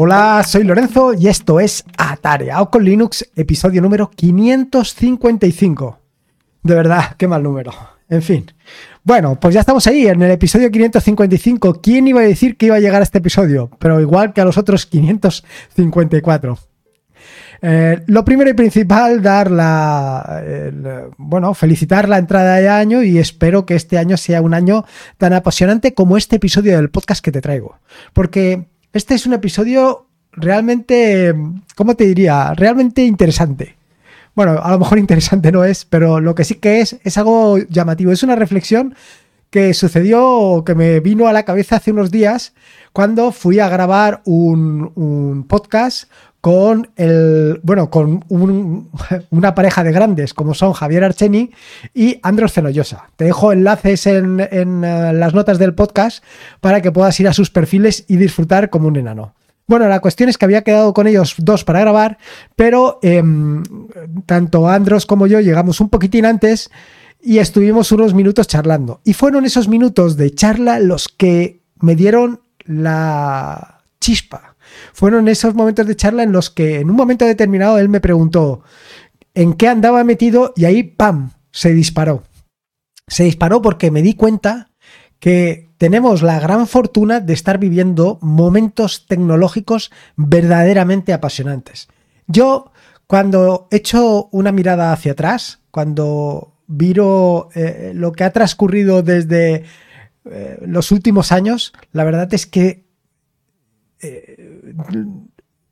Hola, soy Lorenzo y esto es Atareao con Linux, episodio número 555. De verdad, qué mal número. En fin. Bueno, pues ya estamos ahí, en el episodio 555. ¿Quién iba a decir que iba a llegar a este episodio? Pero igual que a los otros 554. Lo primero y principal, dar felicitar la entrada de año, y espero que este año sea un año tan apasionante como este episodio del podcast que te traigo. Porque este es un episodio realmente, ¿cómo te diría? Realmente interesante. Bueno, a lo mejor interesante no es, pero lo que sí que es algo llamativo. Es una reflexión que sucedió, que me vino a la cabeza hace unos días cuando fui a grabar un podcast con una pareja de grandes como son Javier Archeni y Andros Fenollosa. Te dejo enlaces en las notas del podcast para que puedas ir a sus perfiles y disfrutar como un enano. Bueno, la cuestión es que había quedado con ellos dos para grabar, pero tanto Andros como yo llegamos un poquitín antes y estuvimos unos minutos charlando. Y fueron esos minutos de charla los que me dieron la chispa. Fueron esos momentos de charla en los que en un momento determinado él me preguntó en qué andaba metido y ahí ¡pam! Se disparó. Se disparó porque me di cuenta que tenemos la gran fortuna de estar viviendo momentos tecnológicos verdaderamente apasionantes. Yo, cuando echo una mirada hacia atrás, cuando viro lo que ha transcurrido desde los últimos años, la verdad es que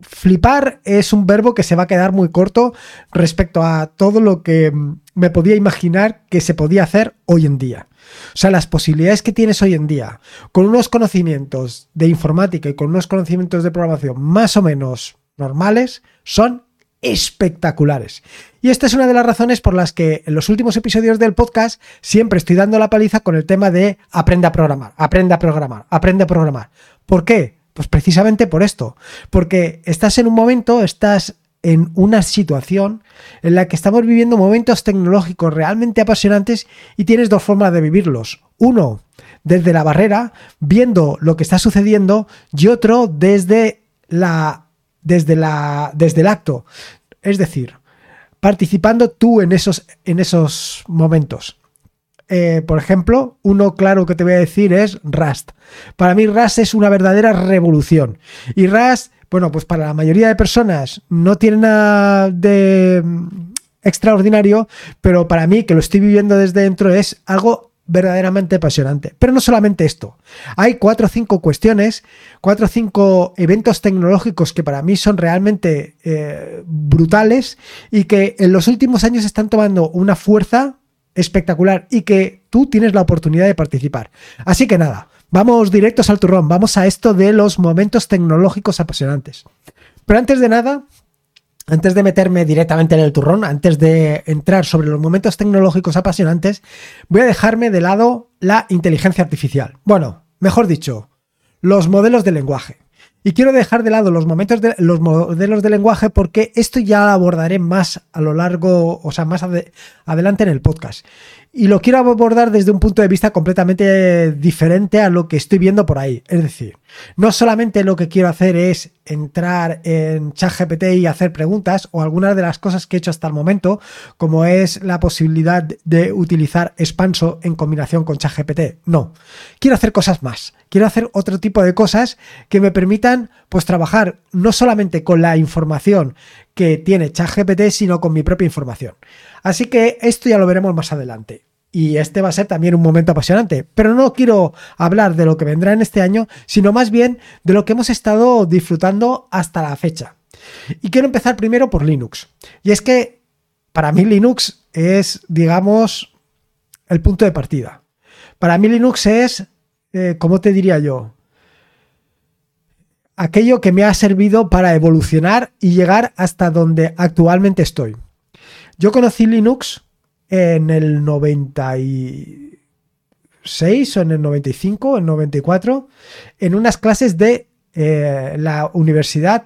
flipar es un verbo que se va a quedar muy corto respecto a todo lo que me podía imaginar que se podía hacer hoy en día. O sea, las posibilidades que tienes hoy en día, con unos conocimientos de informática y con unos conocimientos de programación más o menos normales, son espectaculares. Y esta es una de las razones por las que en los últimos episodios del podcast siempre estoy dando la paliza con el tema de aprende a programar, aprende a programar, aprende a programar. ¿Por qué? Pues precisamente por esto, porque estás en una situación en la que estamos viviendo momentos tecnológicos realmente apasionantes y tienes dos formas de vivirlos. Uno, desde la barrera, viendo lo que está sucediendo, y otro, desde el acto. Es decir, participando tú en esos momentos. Por ejemplo, uno claro que te voy a decir es Rust. Para mí Rust es una verdadera revolución. Y Rust, bueno, pues para la mayoría de personas no tiene nada de extraordinario, pero para mí, que lo estoy viviendo desde dentro, es algo verdaderamente apasionante. Pero no solamente esto. Hay 4 o 5 cuestiones, 4 o 5 eventos tecnológicos que para mí son realmente brutales y que en los últimos años están tomando una fuerza espectacular y que tú tienes la oportunidad de participar. Así que nada, vamos directos al turrón, vamos a esto de los momentos tecnológicos apasionantes. Pero antes de nada, antes de meterme directamente en el turrón, antes de entrar sobre los momentos tecnológicos apasionantes, voy a dejarme de lado la inteligencia artificial. Bueno, mejor dicho, los modelos de lenguaje. Y quiero dejar de lado los modelos de lenguaje porque esto ya lo abordaré más a lo largo, o sea, más adelante en el podcast. Y lo quiero abordar desde un punto de vista completamente diferente a lo que estoy viendo por ahí. Es decir, no solamente lo que quiero hacer es entrar en ChatGPT y hacer preguntas, o algunas de las cosas que he hecho hasta el momento, como es la posibilidad de utilizar Spanso en combinación con ChatGPT. No, quiero hacer cosas más. Quiero hacer otro tipo de cosas que me permitan pues trabajar no solamente con la información que tiene ChatGPT, sino con mi propia información. Así que esto ya lo veremos más adelante. Y este va a ser también un momento apasionante. Pero no quiero hablar de lo que vendrá en este año, sino más bien de lo que hemos estado disfrutando hasta la fecha. Y quiero empezar primero por Linux. Y es que para mí Linux es, digamos, el punto de partida. Para mí Linux es, ¿cómo te diría yo? Aquello que me ha servido para evolucionar y llegar hasta donde actualmente estoy. Yo conocí Linux en el 96 o en el 95 o en el 94 en unas clases de la Universidad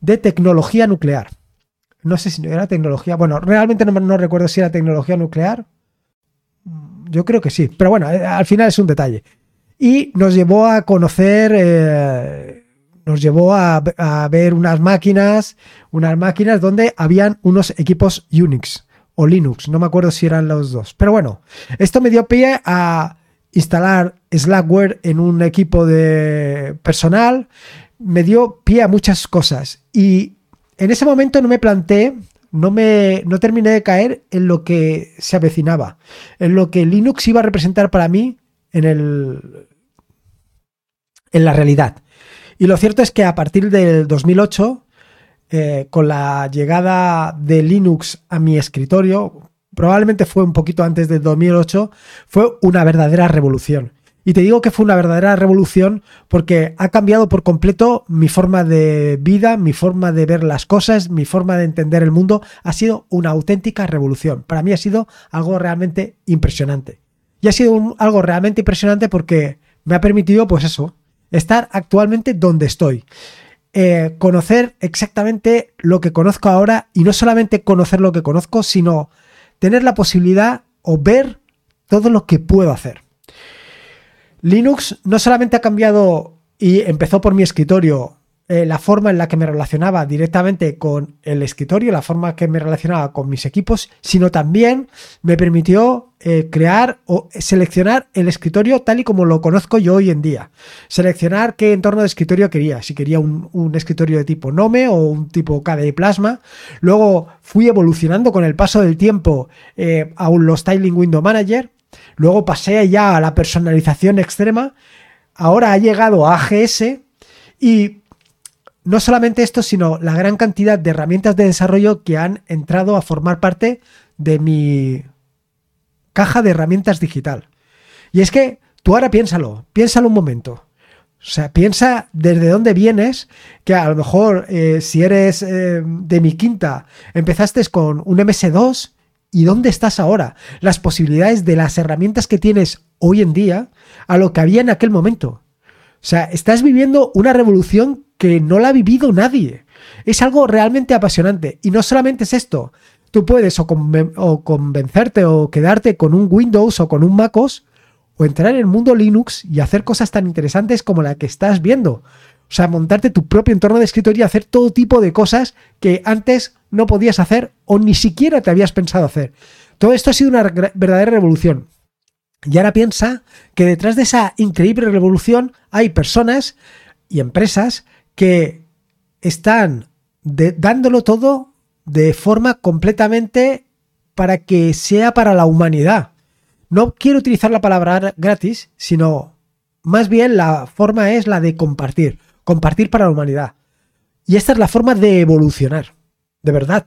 de Tecnología Nuclear. No sé si era tecnología, bueno, realmente no recuerdo si era tecnología nuclear. Yo creo que sí, pero bueno, al final es un detalle. Y nos llevó a conocer nos llevó a ver unas máquinas donde habían unos equipos Unix o Linux, no me acuerdo si eran los dos. Pero bueno, esto me dio pie a instalar Slackware en un equipo de personal, me dio pie a muchas cosas. Y en ese momento no terminé de caer en lo que se avecinaba, en lo que Linux iba a representar para mí en la realidad. Y lo cierto es que a partir del 2008, con la llegada de Linux a mi escritorio, probablemente fue un poquito antes del 2008, fue una verdadera revolución. Y te digo que fue una verdadera revolución porque ha cambiado por completo mi forma de vida, mi forma de ver las cosas, mi forma de entender el mundo. Ha sido una auténtica revolución. Para mí ha sido algo realmente impresionante. Y ha sido algo realmente impresionante porque me ha permitido, pues eso, estar actualmente donde estoy. Conocer exactamente lo que conozco ahora, y no solamente conocer lo que conozco, sino tener la posibilidad o ver todo lo que puedo hacer. Linux no solamente ha cambiado, y empezó por mi escritorio, la forma en la que me relacionaba directamente con el escritorio, la forma que me relacionaba con mis equipos, sino también me permitió crear o seleccionar el escritorio tal y como lo conozco yo hoy en día. Seleccionar qué entorno de escritorio quería, si quería un escritorio de tipo Nome o un tipo KDE Plasma. Luego fui evolucionando con el paso del tiempo a los Tiling Window Manager. Luego pasé ya a la personalización extrema. Ahora ha llegado a AGS, y no solamente esto, sino la gran cantidad de herramientas de desarrollo que han entrado a formar parte de mi caja de herramientas digital. Y es que tú ahora piénsalo un momento. O sea, piensa desde dónde vienes, que a lo mejor si eres de mi quinta, empezaste con un MS-2, ¿y dónde estás ahora? Las posibilidades de las herramientas que tienes hoy en día a lo que había en aquel momento. O sea, estás viviendo una revolución que no la ha vivido nadie. Es algo realmente apasionante. Y no solamente es esto. Tú puedes o convencerte o quedarte con un Windows o con un MacOS, o entrar en el mundo Linux y hacer cosas tan interesantes como la que estás viendo. O sea, montarte tu propio entorno de escritorio y hacer todo tipo de cosas que antes no podías hacer o ni siquiera te habías pensado hacer. Todo esto ha sido una verdadera revolución. Y ahora piensa que detrás de esa increíble revolución hay personas y empresas que están dándolo todo de forma completamente para que sea para la humanidad. No quiero utilizar la palabra gratis, sino más bien la forma es la de compartir. Compartir para la humanidad. Y esta es la forma de evolucionar. De verdad.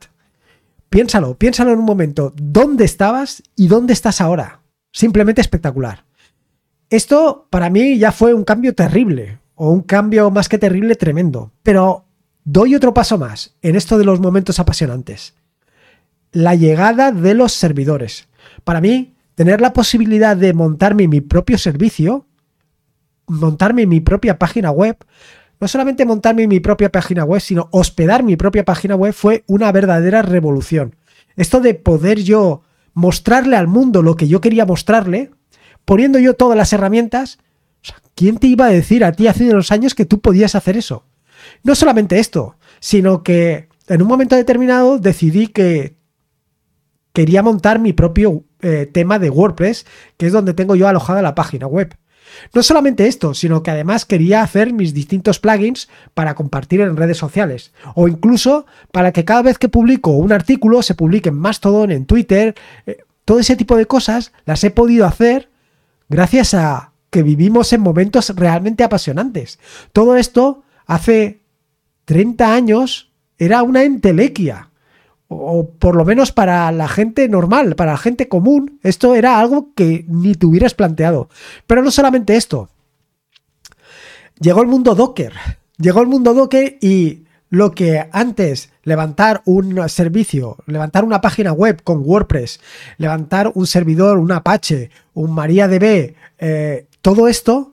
Piénsalo en un momento. ¿Dónde estabas y dónde estás ahora? Simplemente espectacular. Esto para mí ya fue un cambio terrible. O un cambio más que terrible, tremendo. Pero doy otro paso más en esto de los momentos apasionantes. La llegada de los servidores. Para mí, tener la posibilidad de montarme mi propio servicio, montarme mi propia página web, no solamente montarme mi propia página web, sino hospedar mi propia página web, fue una verdadera revolución. Esto de poder yo mostrarle al mundo lo que yo quería mostrarle, poniendo yo todas las herramientas. O sea, ¿quién te iba a decir a ti hace unos años que tú podías hacer eso? No solamente esto, sino que en un momento determinado decidí que quería montar mi propio tema de WordPress, que es donde tengo yo alojada la página web. No solamente esto, sino que además quería hacer mis distintos plugins para compartir en redes sociales, o incluso para que cada vez que publico un artículo se publique en Mastodon, en Twitter. Todo ese tipo de cosas las he podido hacer gracias a que vivimos en momentos realmente apasionantes. Todo esto hace 30 años era una entelequia, o por lo menos para la gente normal, para la gente común, esto era algo que ni te hubieras planteado. Pero no solamente esto. Llegó el mundo Docker, y lo que antes levantar un servicio, levantar una página web con WordPress, levantar un servidor, un Apache, un MariaDB, todo esto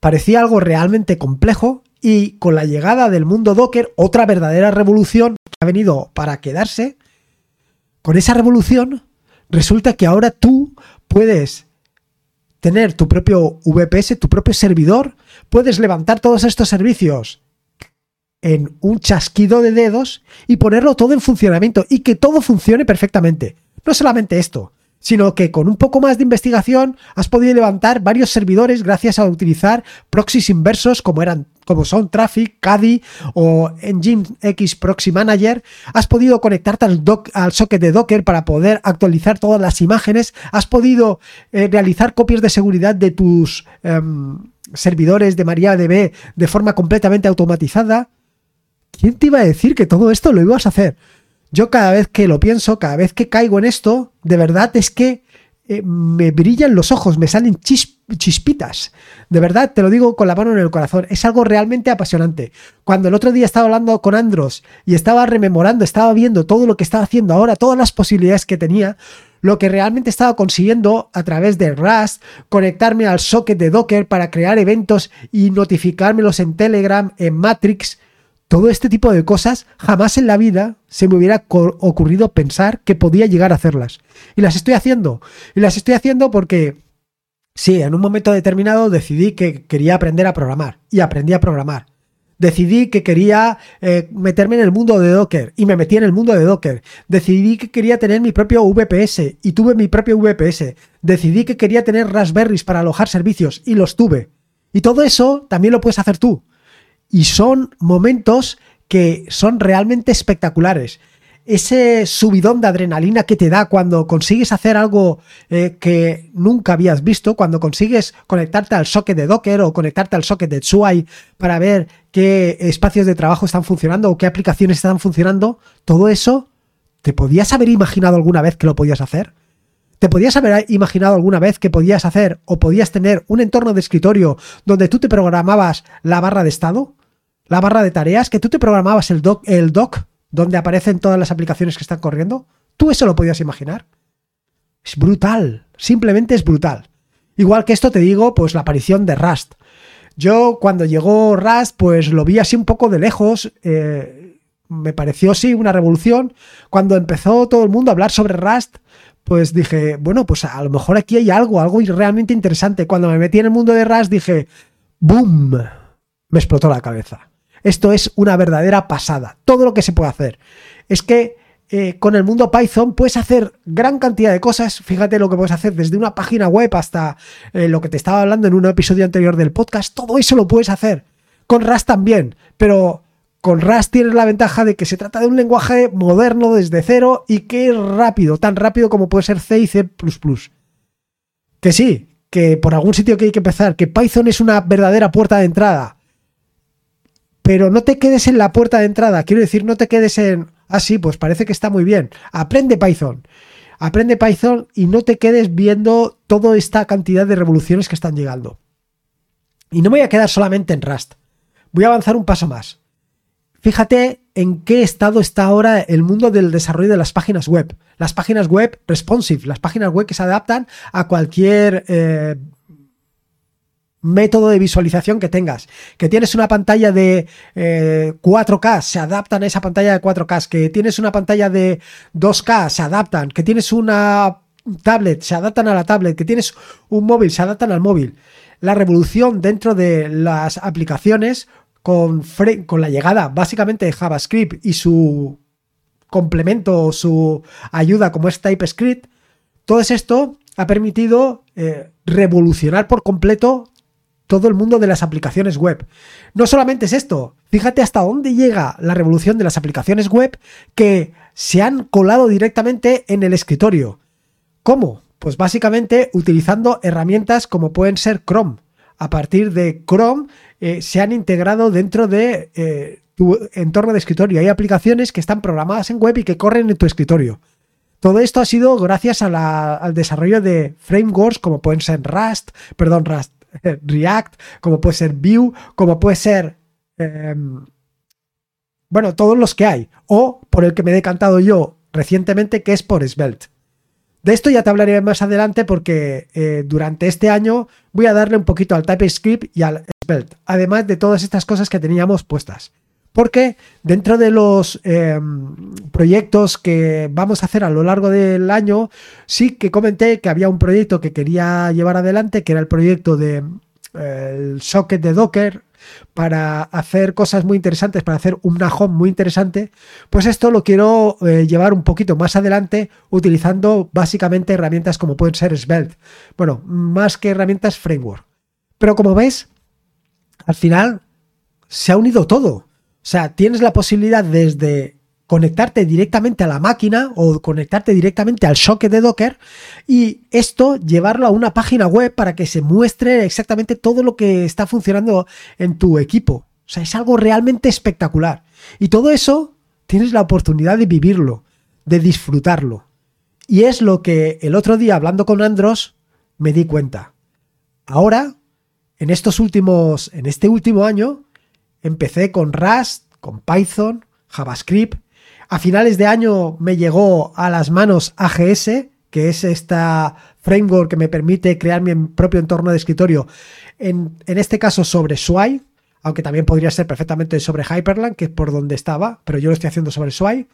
parecía algo realmente complejo. Y con la llegada del mundo Docker, otra verdadera revolución que ha venido para quedarse, con esa revolución resulta que ahora tú puedes tener tu propio VPS, tu propio servidor, puedes levantar todos estos servicios en un chasquido de dedos y ponerlo todo en funcionamiento y que todo funcione perfectamente. No solamente esto, sino que con un poco más de investigación has podido levantar varios servidores gracias a utilizar proxies inversos como son Traffic, Caddy o Engine X Proxy Manager. Has podido conectarte al socket de Docker para poder actualizar todas las imágenes. Has podido realizar copias de seguridad de tus servidores de MariaDB de forma completamente automatizada. ¿Quién te iba a decir que todo esto lo ibas a hacer? Yo cada vez que lo pienso, cada vez que caigo en esto, de verdad es que me brillan los ojos, me salen chispitas. De verdad, te lo digo con la mano en el corazón. Es algo realmente apasionante. Cuando el otro día estaba hablando con Andros y estaba rememorando, estaba viendo todo lo que estaba haciendo ahora, todas las posibilidades que tenía, lo que realmente estaba consiguiendo a través de Rust, conectarme al socket de Docker para crear eventos y notificármelos en Telegram, en Matrix. Todo este tipo de cosas jamás en la vida se me hubiera ocurrido pensar que podía llegar a hacerlas. Y las estoy haciendo. Y las estoy haciendo porque, sí, en un momento determinado decidí que quería aprender a programar. Y aprendí a programar. Decidí que quería meterme en el mundo de Docker. Y me metí en el mundo de Docker. Decidí que quería tener mi propio VPS. Y tuve mi propio VPS. Decidí que quería tener Raspberries para alojar servicios. Y los tuve. Y todo eso también lo puedes hacer tú. Y son momentos que son realmente espectaculares. Ese subidón de adrenalina que te da cuando consigues hacer algo que nunca habías visto, cuando consigues conectarte al socket de Docker o conectarte al socket de Sway para ver qué espacios de trabajo están funcionando o qué aplicaciones están funcionando, todo eso, ¿te podías haber imaginado alguna vez que lo podías hacer? ¿Te podías haber imaginado alguna vez que podías hacer o podías tener un entorno de escritorio donde tú te programabas la barra de estado? La barra de tareas, que tú te programabas el doc donde aparecen todas las aplicaciones que están corriendo. ¿Tú eso lo podías imaginar? Es brutal, simplemente es brutal. Igual que esto te digo, pues la aparición de Rust. Yo cuando llegó Rust, pues lo vi así un poco de lejos. Me pareció, sí, una revolución. Cuando empezó todo el mundo a hablar sobre Rust, pues dije, bueno, pues a lo mejor aquí hay algo realmente interesante. Cuando me metí en el mundo de Rust dije, ¡boom! Me explotó la cabeza. Esto es una verdadera pasada. Todo lo que se puede hacer. Es que con el mundo Python puedes hacer gran cantidad de cosas. Fíjate lo que puedes hacer desde una página web hasta lo que te estaba hablando en un episodio anterior del podcast. Todo eso lo puedes hacer. Con Rust también. Pero con Rust tienes la ventaja de que se trata de un lenguaje moderno desde cero y que es rápido. Tan rápido como puede ser C y C++. Que sí, que por algún sitio que hay que empezar. Que Python es una verdadera puerta de entrada. Pero no te quedes en la puerta de entrada. Quiero decir, no te quedes en... Ah, sí, pues parece que está muy bien. Aprende Python. Aprende Python y no te quedes viendo toda esta cantidad de revoluciones que están llegando. Y no me voy a quedar solamente en Rust. Voy a avanzar un paso más. Fíjate en qué estado está ahora el mundo del desarrollo de las páginas web. Las páginas web responsive. Las páginas web que se adaptan a cualquier... método de visualización que tengas, que tienes una pantalla de 4K, se adaptan a esa pantalla de 4K, que tienes una pantalla de 2K, se adaptan, que tienes una tablet, se adaptan a la tablet, que tienes un móvil, se adaptan al móvil. La revolución dentro de las aplicaciones con la llegada básicamente de JavaScript y su complemento o su ayuda como es TypeScript, todo esto ha permitido revolucionar por completo todo el mundo de las aplicaciones web. No solamente es esto, fíjate hasta dónde llega la revolución de las aplicaciones web que se han colado directamente en el escritorio. ¿Cómo? Pues básicamente utilizando herramientas como pueden ser Chrome. A partir de Chrome se han integrado dentro de tu entorno de escritorio. Hay aplicaciones que están programadas en web y que corren en tu escritorio. Todo esto ha sido gracias a al desarrollo de frameworks como pueden ser React, como puede ser Vue, como puede ser, todos los que hay, o por el que me he decantado yo recientemente, que es por Svelte. De esto ya te hablaré más adelante porque durante este año voy a darle un poquito al TypeScript y al Svelte, además de todas estas cosas que teníamos puestas. Porque dentro de los proyectos que vamos a hacer a lo largo del año, sí que comenté que había un proyecto que quería llevar adelante, que era el proyecto del socket de Docker, para hacer cosas muy interesantes, para hacer una home muy interesante, pues esto lo quiero llevar un poquito más adelante utilizando básicamente herramientas como pueden ser Svelte. Bueno, más que herramientas, framework. Pero como veis, al final se ha unido todo. O sea, tienes la posibilidad desde conectarte directamente a la máquina o conectarte directamente al socket de Docker y esto llevarlo a una página web para que se muestre exactamente todo lo que está funcionando en tu equipo. O sea, es algo realmente espectacular. Y todo eso tienes la oportunidad de vivirlo, de disfrutarlo. Y es lo que el otro día, hablando con Andros, me di cuenta. Ahora, en este último año, empecé con Rust, con Python, JavaScript. A finales de año me llegó a las manos AGS, que es esta framework que me permite crear mi propio entorno de escritorio, en este caso sobre Sway, aunque también podría ser perfectamente sobre Hyprland, que es por donde estaba, pero yo lo estoy haciendo sobre Sway.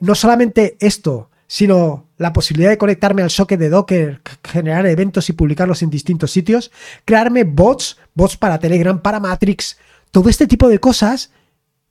No solamente esto, sino la posibilidad de conectarme al socket de Docker, generar eventos y publicarlos en distintos sitios, crearme bots para Telegram, para Matrix, todo este tipo de cosas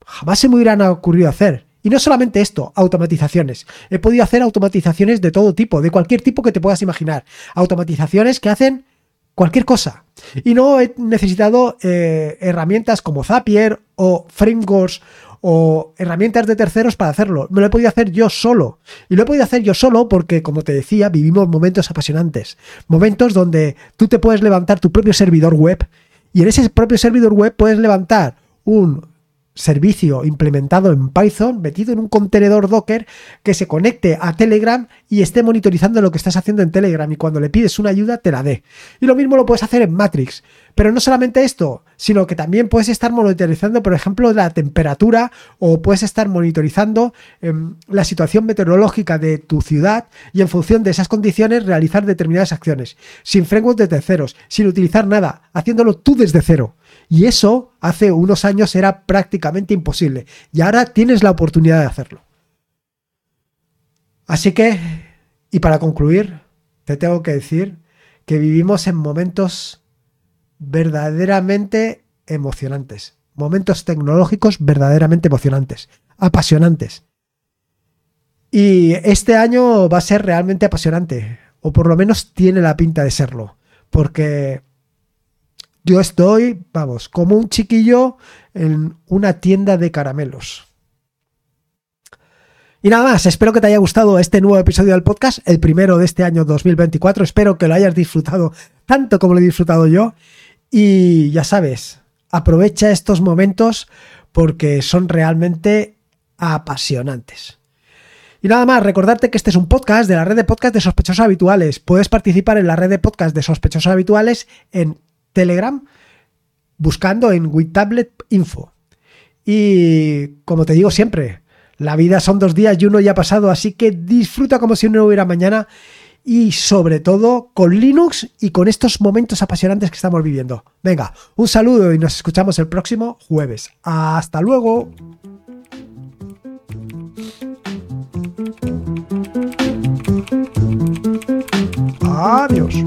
jamás se me hubieran ocurrido hacer. Y no solamente esto, automatizaciones. He podido hacer automatizaciones de todo tipo, de cualquier tipo que te puedas imaginar. Automatizaciones que hacen cualquier cosa. Y no he necesitado herramientas como Zapier o frameworks o herramientas de terceros para hacerlo. Me lo he podido hacer yo solo. Y lo he podido hacer yo solo porque, como te decía, vivimos momentos apasionantes. Momentos donde tú te puedes levantar tu propio servidor web y en ese propio servidor web puedes levantar un servicio implementado en Python, metido en un contenedor Docker que se conecte a Telegram y esté monitorizando lo que estás haciendo en Telegram y cuando le pides una ayuda te la dé. Y lo mismo lo puedes hacer en Matrix. Pero no solamente esto, sino que también puedes estar monitorizando, por ejemplo, la temperatura o puedes estar monitorizando la situación meteorológica de tu ciudad y en función de esas condiciones realizar determinadas acciones, sin framework de terceros, sin utilizar nada, haciéndolo tú desde cero. Y eso hace unos años era prácticamente imposible y ahora tienes la oportunidad de hacerlo. Así que, y para concluir, te tengo que decir que vivimos en momentos verdaderamente emocionantes, momentos tecnológicos verdaderamente emocionantes, apasionantes. Y este año va a ser realmente apasionante, o por lo menos tiene la pinta de serlo, porque yo estoy, vamos, como un chiquillo en una tienda de caramelos. Y nada más, espero que te haya gustado este nuevo episodio del podcast, el primero de este año 2024, espero que lo hayas disfrutado tanto como lo he disfrutado yo. Y ya sabes, aprovecha estos momentos porque son realmente apasionantes. Y nada más, recordarte que este es un podcast de la red de podcast de Sospechosos Habituales. Puedes participar en la red de podcast de Sospechosos Habituales en Telegram buscando en WeTablet Info. Y como te digo siempre, la vida son 2 días y uno ya ha pasado, así que disfruta como si no hubiera mañana. Y sobre todo con Linux y con estos momentos apasionantes que estamos viviendo. Venga, un saludo y nos escuchamos el próximo jueves. ¡Hasta luego! ¡Adiós!